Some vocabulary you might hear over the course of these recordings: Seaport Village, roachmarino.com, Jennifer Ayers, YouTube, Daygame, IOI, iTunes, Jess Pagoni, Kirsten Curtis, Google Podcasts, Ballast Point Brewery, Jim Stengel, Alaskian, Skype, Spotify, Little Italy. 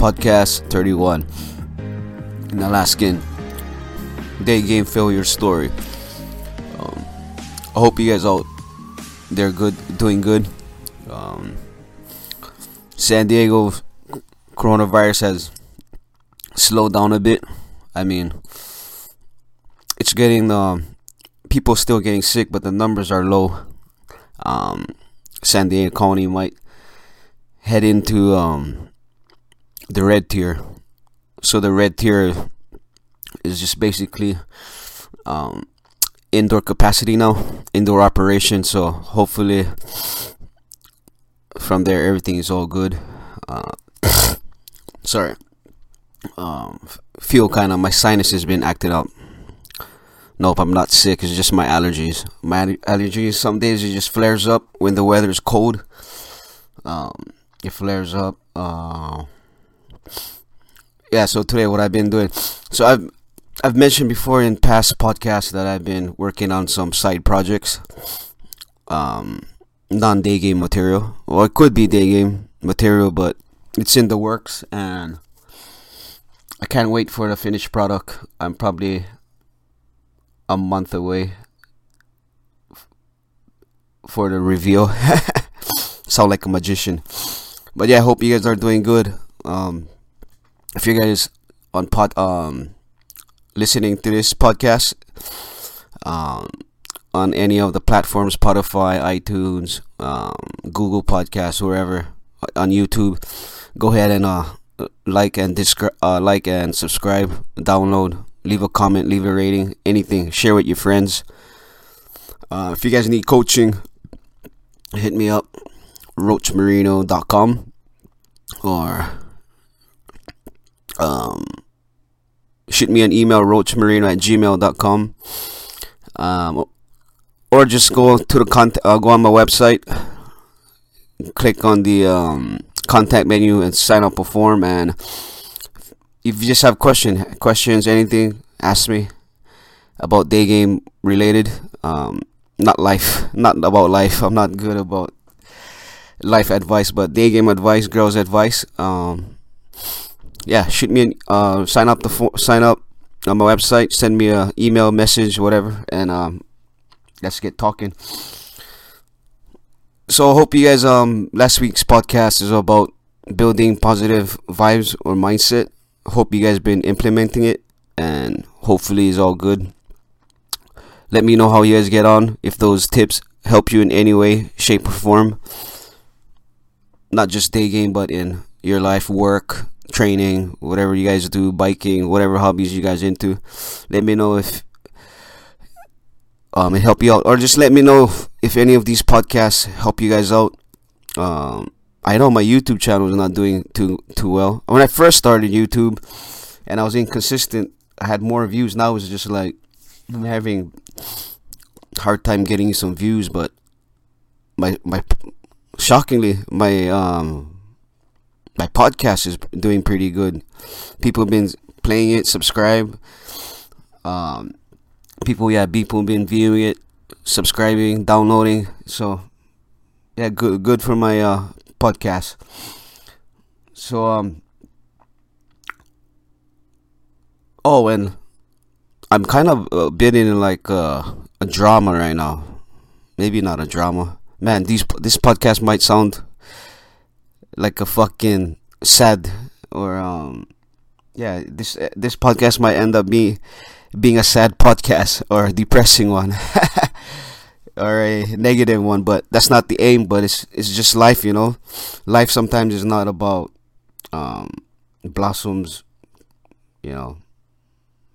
Podcast 31, an Alaskan Daygame failure story. I hope you guys out there doing good. San Diego coronavirus has slowed down a bit. I mean, it's getting people still getting sick, but the numbers are low. San Diego County might head into the red tier. So the red tier is just basically indoor capacity now, indoor operation. So hopefully from there everything is all good. Feel kind of, my sinus has been acting up. Nope, I'm not sick. It's just my allergies. My allergies, some days it just flares up when the weather is cold. It flares up. So today what I've been doing. So I've mentioned before in past podcasts that I've been working on some side projects. Non-day game material. Well, it could be day game material, but it's in the works. And I can't wait for the finished product. I'm probably a month away for the reveal. Sound like a magician, but yeah, I hope you guys are doing good. If you guys on listening to this podcast on any of the platforms, Spotify, iTunes, Google Podcasts, wherever, on YouTube, go ahead and like and subscribe, download. Leave a comment, leave a rating, anything. Share with your friends. If you guys need coaching, hit me up, roachmarino.com, or shoot me an email, roachmarino@gmail.com, or just go to the go on my website, click on the contact menu and sign up a form. And if you just have questions, anything, ask me about day game related, not about life. I'm not good about life advice, but day game advice, girls advice. Shoot me sign up on my website, send me an email, message, whatever, and let's get talking. So I hope you guys, last week's podcast is about building positive vibes or mindset. Hope you guys been implementing it, and hopefully it's all good. Let me know how you guys get on, if those tips help you in any way, shape or form, not just day game but in your life, work, training, whatever you guys do, biking, whatever hobbies you guys into. Let me know if it help you out, or just let me know if any of these podcasts help you guys out. I know my YouTube channel is not doing too well. When I first started YouTube and I was inconsistent, I had more views. Now it's just like I'm having a hard time getting some views, but my podcast is doing pretty good. People have been playing it, subscribe. People have been viewing it, subscribing, downloading. So yeah, good for my podcast. So and I'm kind of a bit in like a drama right now. Maybe not a drama, man. This podcast might sound like a fucking sad, or this podcast might end up being a sad podcast, or a depressing one, or a negative one, but that's not the aim. But it's just life, you know. Life sometimes is not about blossoms, you know.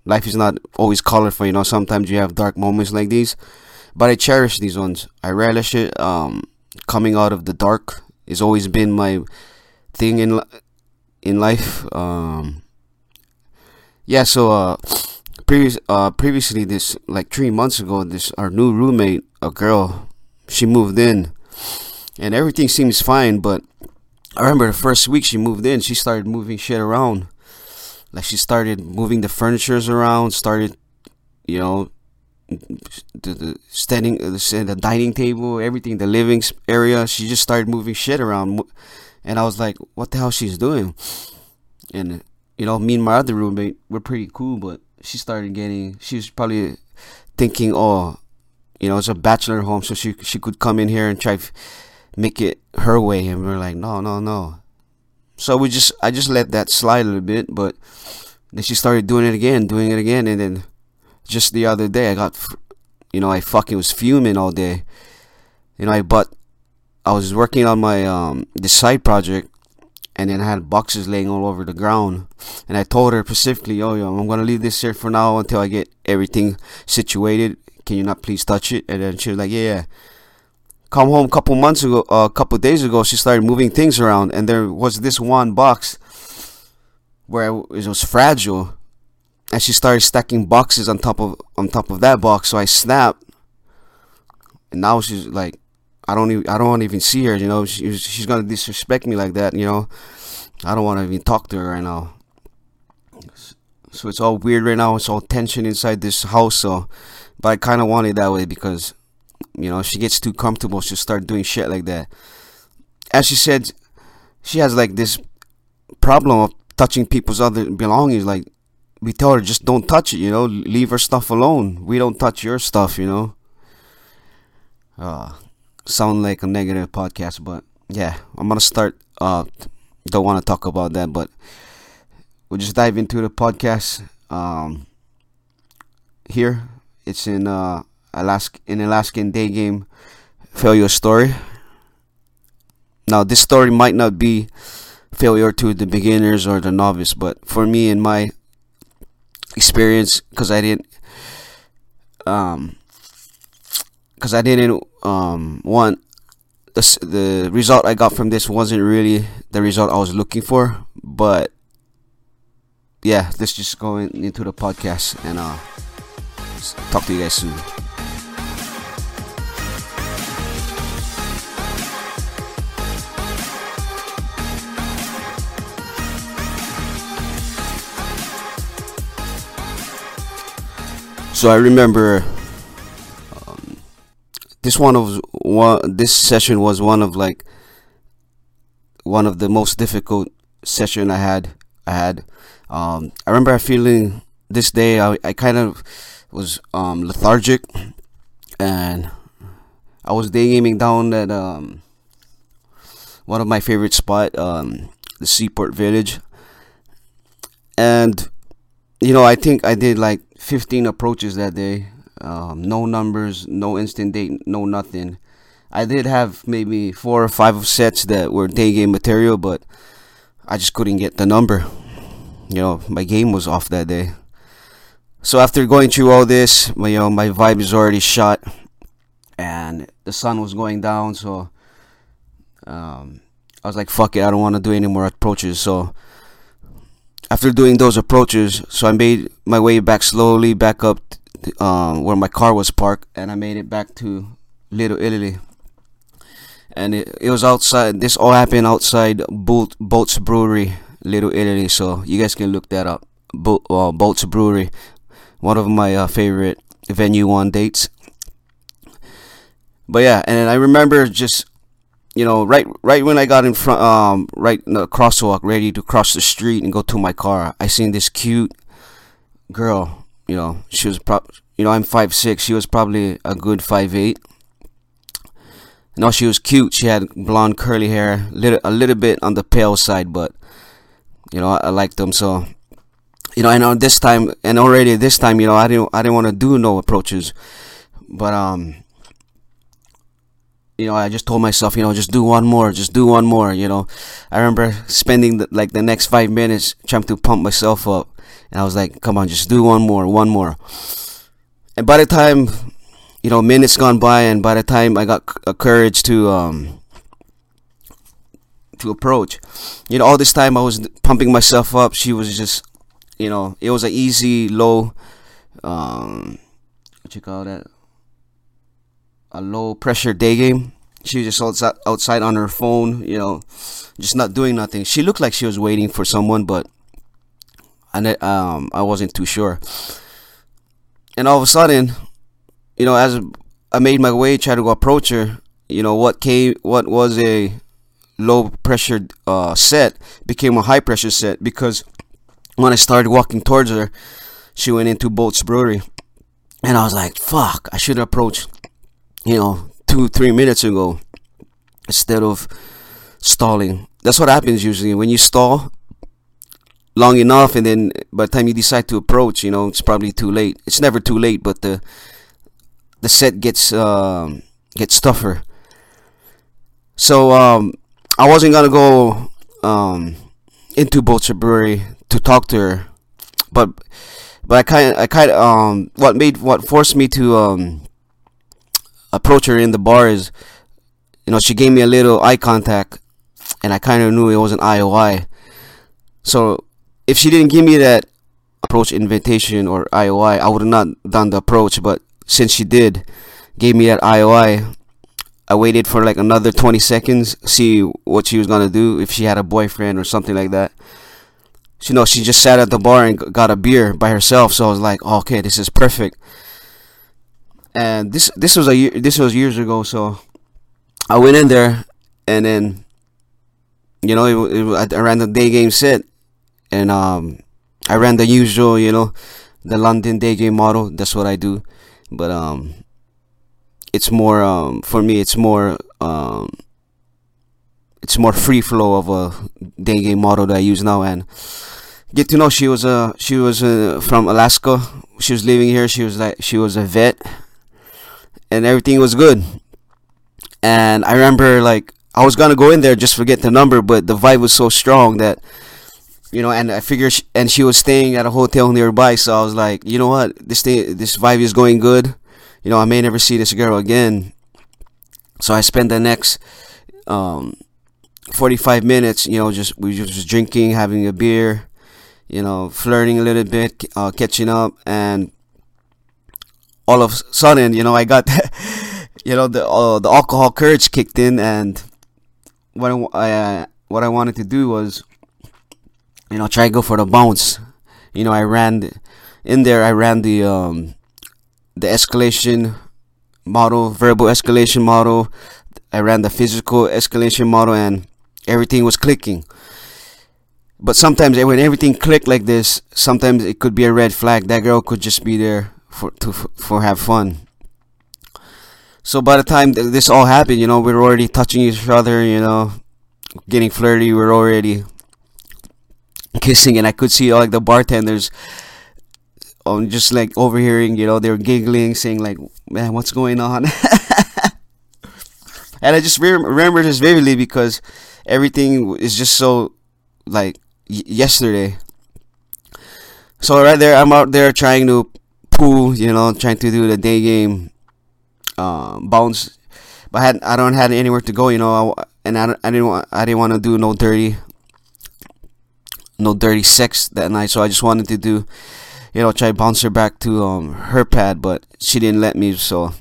Life is not always colorful, you know. Sometimes you have dark moments like these, but I cherish these ones. I relish it. Coming out of the dark has always been my thing in life. Previously, this like 3 months ago, our new roommate, a girl, she moved in, and everything seems fine. But I remember the first week she moved in, she started moving shit around. Like she started moving the furnitures around, started, you know, the dining table, everything, the living area. She just started moving shit around, and I was like, "What the hell she's doing?" And, you know, me and my other roommate were pretty cool, but she started getting, she was probably thinking, oh, you know, it's a bachelor home, so she could come in here and try to make it her way. And we're like, no. So I just let that slide a little bit, but then she started doing it again. And then just the other day, I got, you know, I fucking was fuming all day. You know, I was working on my, this side project, and then I had boxes laying all over the ground. And I told her specifically, yo, I'm going to leave this here for now until I get everything situated. Can you not please touch it? And then she was like, yeah. Come home a couple days ago, she started moving things around, and there was this one box where it was fragile, and she started stacking boxes on top of that box. So I snapped, and now she's like, I don't even see her. You know, she's gonna disrespect me like that. You know, I don't want to even talk to her right now. So it's all weird right now. It's all tension inside this house. So, but I kind of want it that way because, you know, she gets too comfortable, she'll start doing shit like that. As she said, she has like this problem of touching people's other belongings. Like, we tell her, just don't touch it, you know, leave her stuff alone. We don't touch your stuff, you know. Sound like a negative podcast, but yeah, I'm gonna start. Don't want to talk about that, but we'll just dive into the podcast. Here, it's in Alaskan Daygame failure story. Now, this story might not be failure to the beginners or the novice, but for me, in my experience, because I didn't want the result I got from this wasn't really the result I was looking for. But yeah, let's just go into the podcast and talk to you guys soon. So I remember this session was one of the most difficult session I had. I remember feeling this day I kind of was lethargic, and I was daygaming down at one of my favorite spot, the Seaport Village, and you know, I think I did like 15 approaches that day. No numbers, no instant date, no nothing. I did have maybe 4 or 5 sets that were day game material, but I just couldn't get the number. You know, my game was off that day. So after going through all this, my vibe is already shot, and the sun was going down. So I was like, fuck it, I don't want to do any more approaches. So after doing those approaches, so I made my way back slowly back up where my car was parked, and I made it back to Little Italy. And it was outside. This all happened outside Bolts Brewery, Little Italy. So you guys can look that up. Bolts Brewery, one of my favorite venue on dates. But yeah, and I remember just, you know, right when I got in front, right in the crosswalk, ready to cross the street and go to my car, I seen this cute girl. You know, she was I'm 5'6", she was probably a good 5'8". No, she was cute. She had blonde curly hair, a little bit on the pale side, but you know, I liked them. So, you know, and already this time, you know, I didn't want to do no approaches, but you know, I just told myself, you know, just do one more, you know. I remember spending the next 5 minutes trying to pump myself up, and I was like, come on, just do one more. And by the time, you know, minutes gone by, and by the time I got a courage to approach, you know, all this time I was pumping myself up. She was just, you know, it was an easy, low, what you call that? A low pressure day game. She was just outside on her phone, you know, just not doing nothing. She looked like she was waiting for someone, but I wasn't too sure. And all of a sudden, you know, as I made my way, try to go approach her, you know, what was a low pressure set became a high pressure set, because when I started walking towards her, she went into Bolts Brewery, and I was like, fuck, I should approach, 2-3 minutes ago instead of stalling. That's what happens usually when you stall long enough, and then by the time you decide to approach, it's probably too late. It's never too late, but the set gets tougher. So I wasn't gonna go into Bolts Brewery to talk to her, but I kind of what forced me to approach her in the bar is, she gave me a little eye contact, and I kind of knew it was an IOI. So if she didn't give me that approach invitation or IOI, I would have not done the approach. But since she did gave me that IOI, I waited for like another 20 seconds, see what she was gonna do, if she had a boyfriend or something like that. She just sat at the bar and got a beer by herself. So I was like, oh, okay, this is perfect. And this was years ago. So I went in there, and then I ran the Daygame set, and I ran the usual, the London Daygame model. That's what I do, but it's more for me. It's more free flow of a Daygame model that I use now. And get to know, she was from Alaska. She was living here. She was a vet, and everything was good. And I remember, I was gonna go in there, just forget the number, but the vibe was so strong that, and I figured, and she was staying at a hotel nearby, so I was like, you know what, this vibe is going good, I may never see this girl again. So I spent the next 45 minutes, we just drinking, having a beer, flirting a little bit, catching up, and all of a sudden, I got the alcohol courage kicked in, and what I wanted to do was, try to go for the bounce. I ran the escalation model, verbal escalation model. I ran the physical escalation model, and everything was clicking. But sometimes when everything clicked like this, sometimes it could be a red flag. That girl could just be there for have fun. So by the time this all happened, we were already touching each other, getting flirty. We were already kissing, and I could see the bartenders, just overhearing. They were giggling, saying "Man, what's going on?" And I just remember this vividly, because everything is just so yesterday. So right there, I'm out there trying to pool, trying to do the Daygame bounce, but I don't have anywhere to go, and I didn't want to do no dirty sex that night. So I just wanted to do, try to bounce her back to her pad, but she didn't let me. So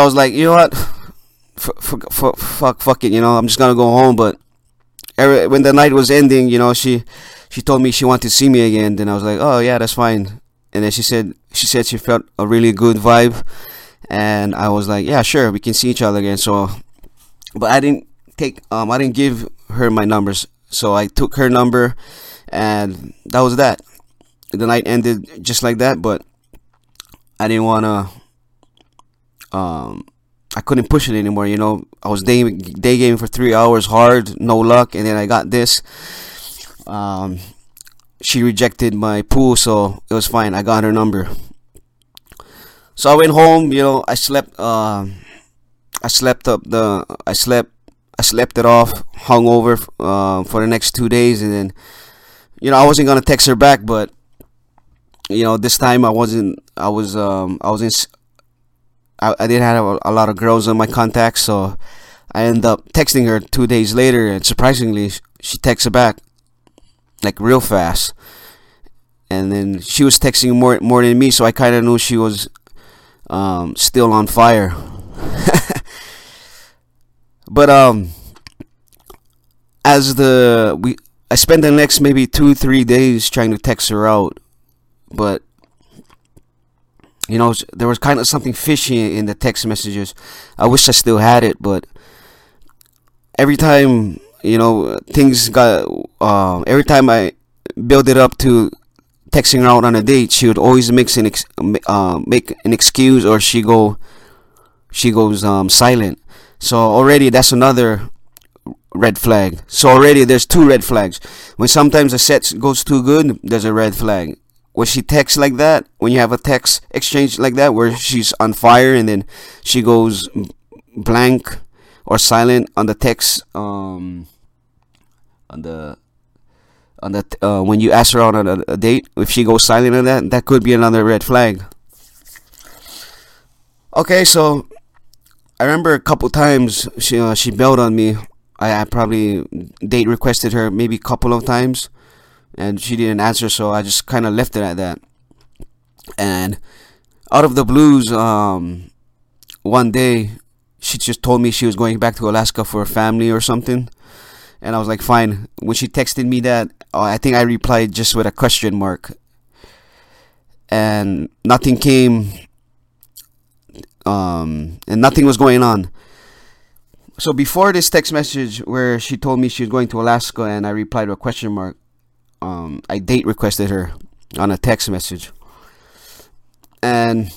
I was like, you know what, fuck it, I'm just gonna go home. But when the night was ending, she told me she wanted to see me again. Then I was like, oh yeah, that's fine. And then she said she felt a really good vibe, and I was like, yeah, sure, we can see each other again. So, but I didn't give her my numbers, so I took her number, and that was that. The night ended just like that, but I didn't wanna, I couldn't push it anymore. I was day gaming for 3 hours hard, no luck, and then I got this. She rejected my pool, so it was fine. I got her number. So I went home. I slept it off, hungover for the next 2 days, and then, I wasn't gonna text her back, but this time I wasn't. I didn't have a lot of girls in my contacts, so I ended up texting her 2 days later, and surprisingly, she texts back. Real fast. And then she was texting more than me, so I kind of knew she was still on fire. But I spent the next maybe 2-3 days trying to text her out, but there was kind of something fishy in the text messages. I wish I still had it, but every time, you know, things got, every time I build it up to texting her out on a date, she would always make an excuse, or she goes silent. So already that's another red flag. So already there's two red flags. When sometimes a set goes too good, there's a red flag. When she texts like that, when you have a text exchange like that where she's on fire and then she goes blank or silent on the text, when you ask her out on a date, if she goes silent on that, that could be another red flag. Okay, so I remember a couple times she bailed on me. I probably date requested her maybe a couple of times, and she didn't answer, so I just kind of left it at that. And out of the blues, one day, she just told me she was going back to Alaska for her family or something. And I was like, fine. When she texted me that, I think I replied just with a question mark. And nothing came, and nothing was going on. So before this text message where she told me she was going to Alaska and I replied with a question mark, I date requested her on a text message. And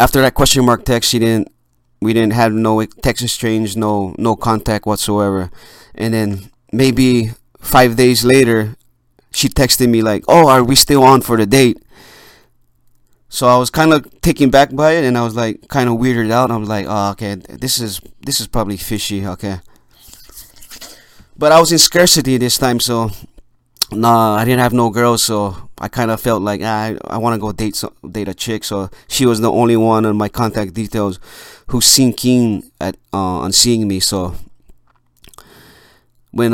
after that question mark text, we didn't have no text exchange, no contact whatsoever. And then maybe 5 days later, she texted me like, oh, are we still on for the date? So I was kind of taken back by it, and I was like kind of weirded out. I was like, oh, okay, this is probably fishy, okay. But I was in scarcity this time, so I didn't have no girls, so I kind of felt like I want to go date a chick. So she was the only one on my contact details who seemed keen on seeing me. So when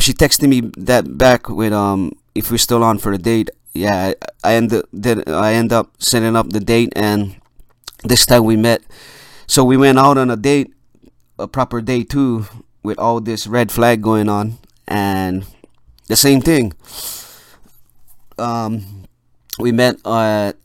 she texted me that back with if we're still on for a date, yeah, I end up setting up the date, and this time we met. So we went out on a date, a proper date too, with all this red flag going on, and the same thing. We met at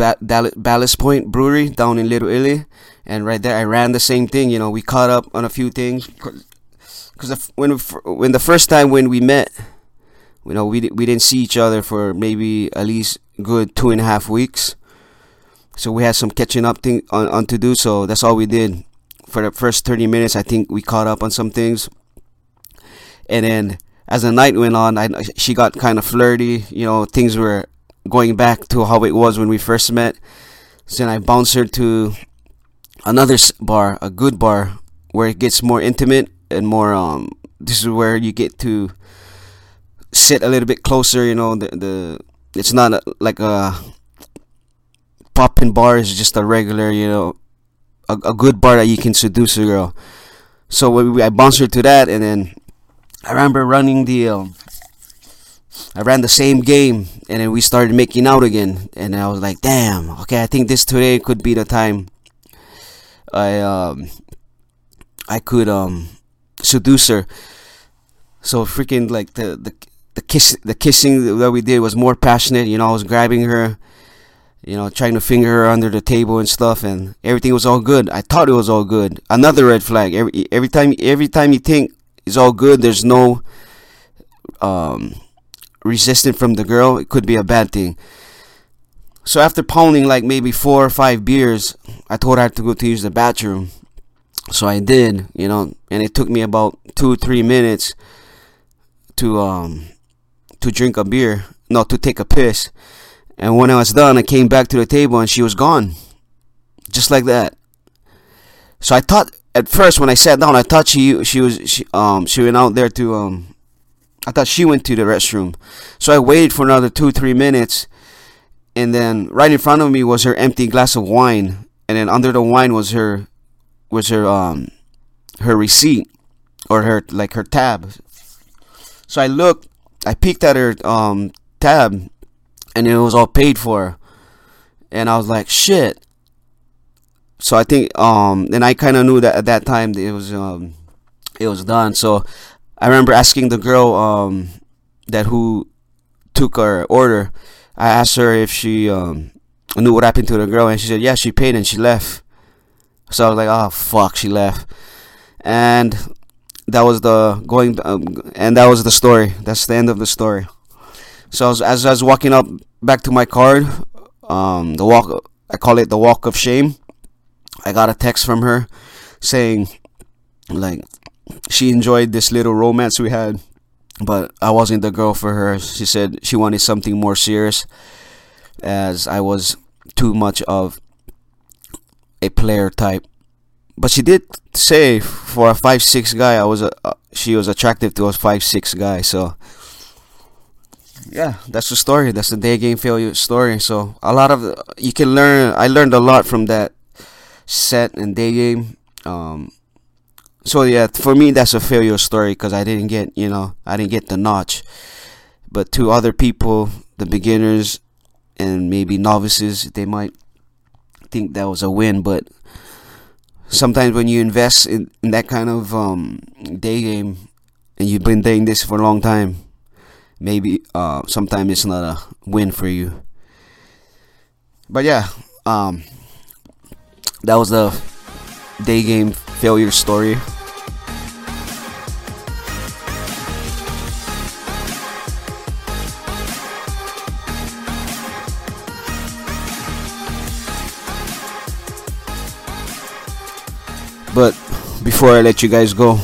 Ballast Point Brewery down in Little Italy, and right there I ran the same thing. You know, we caught up on a few things because when the first time when we met, you know, we didn't see each other for maybe at least good 2.5 weeks, so we had some catching up thing on to do. So that's all we did for the first 30 minutes. I think we caught up on some things. And then as the night went on, she got kind of flirty. You know, things were going back to how it was when we first met. So then I bounced her to another bar, a good bar, where it gets more intimate and more, this is where you get to sit a little bit closer, you know, it's not like a popping bar, it's just a regular, you know, a good bar that you can seduce a girl. So I bounced her to that, and then I remember I ran the same game, and then we started making out again, and I was like, damn, okay, I think this today could be the time I could seduce her. So freaking like the kissing that we did was more passionate. You know, I was grabbing her, you know, trying to finger her under the table and stuff, and everything was all good. I thought it was all good. Another red flag. Every time you think it's all good, there's no resistance from the girl, it could be a bad thing. So after pounding like maybe 4 or 5 beers, I told her I had to go to use the bathroom. So I did, you know, and it took me about 2-3 minutes to drink a beer, no, to take a piss. And when I was done, I came back to the table and she was gone, just like that. So I thought at first when I sat down, I thought she went out there to I thought she went to the restroom. So I waited for another 2-3 minutes, and then right in front of me was her empty glass of wine, and then under the wine was her receipt, or her tab. So I peeked at her tab, and it was all paid for, and I was like, shit. So I think and I kind of knew that at that time that it was done. So I remember asking the girl that who took our order. I asked her if she knew what happened to the girl, and she said yeah, she paid and she left. So I was like, oh fuck, she left. And that was the going, and that was the story. That's the end of the story. So as I was walking up back to my car, the walk, I call it the walk of shame, I got a text from her saying, like, she enjoyed this little romance we had, but I wasn't the girl for her. She said she wanted something more serious, as I was too much of a player type. But she did say for a 5'6" guy, she was attractive to a 5'6" guy. So yeah, that's the story. That's the day game failure story. So a lot of you can learn. I learned a lot from that set and day game. So yeah, for me that's a failure story because I didn't get the notch. But to other people, the beginners and maybe novices, they might think that was a win, but sometimes when you invest in that kind of day game, and you've been doing this for a long time, maybe sometimes it's not a win for you. But yeah, that was the day game failure story. But before I let you guys go,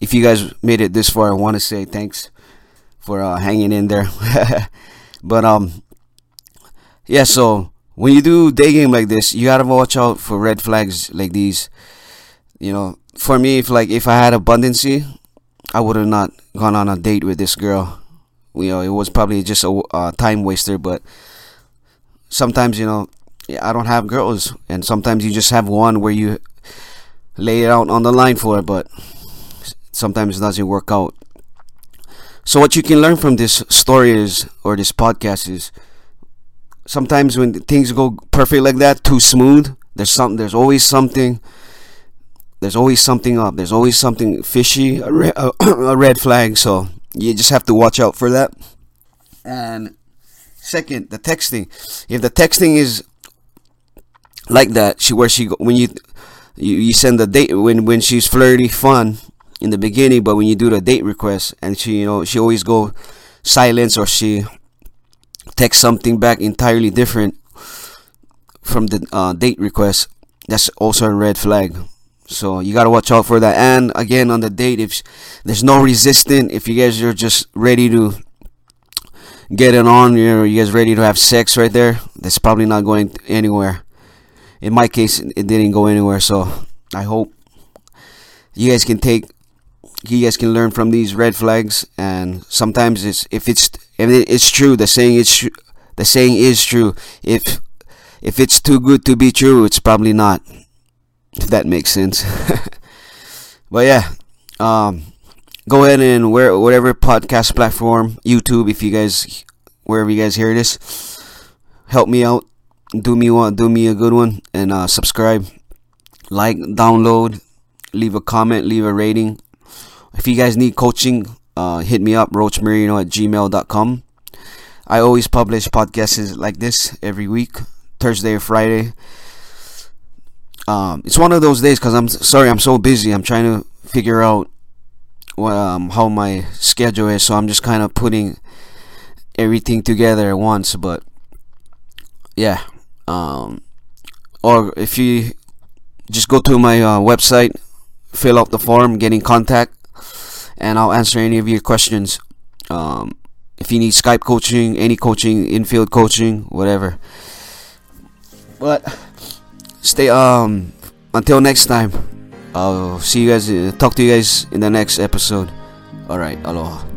if you guys made it this far, I want to say thanks for hanging in there. But yeah, so when you do day game like this, you gotta watch out for red flags like these. You know, for me, if I had abundancy, I would have not gone on a date with this girl. You know, it was probably just a time waster. But sometimes, you know, I don't have girls, and sometimes you just have one where you lay it out on the line for it, but sometimes it doesn't work out. So what you can learn from this story is, or this podcast is, sometimes when things go perfect like that, too smooth, there's always something fishy, a red flag. So you just have to watch out for that. And second, the texting. If the texting is like that, you send the date when she's flirty, fun in the beginning, but when you do the date request and she always go silence, or she texts something back entirely different from the date request, that's also a red flag. So you gotta watch out for that. And again, on the date, if there's no resistance, if you guys are just ready to get it on, you guys ready to have sex right there, that's probably not going anywhere. In my case, it didn't go anywhere. So I hope you guys can learn from these red flags. And sometimes it's true. The saying is true. If it's too good to be true, it's probably not. If that makes sense. But yeah, go ahead and wear whatever podcast platform, YouTube. Wherever you guys hear this, help me out. Do me a good one, and subscribe, like, download, leave a comment, leave a rating. If you guys need coaching, hit me up, roachmarino@gmail.com. I always publish podcasts like this every week, Thursday or Friday. It's one of those days because I'm so busy. I'm trying to figure out how my schedule is, so I'm just kind of putting everything together at once. But yeah. Or if you just go to my website, fill out the form, get in contact, and I'll answer any of your questions. If you need Skype coaching, any coaching, in-field coaching, whatever. But stay. Until next time, I'll talk to you guys in the next episode. All right, aloha.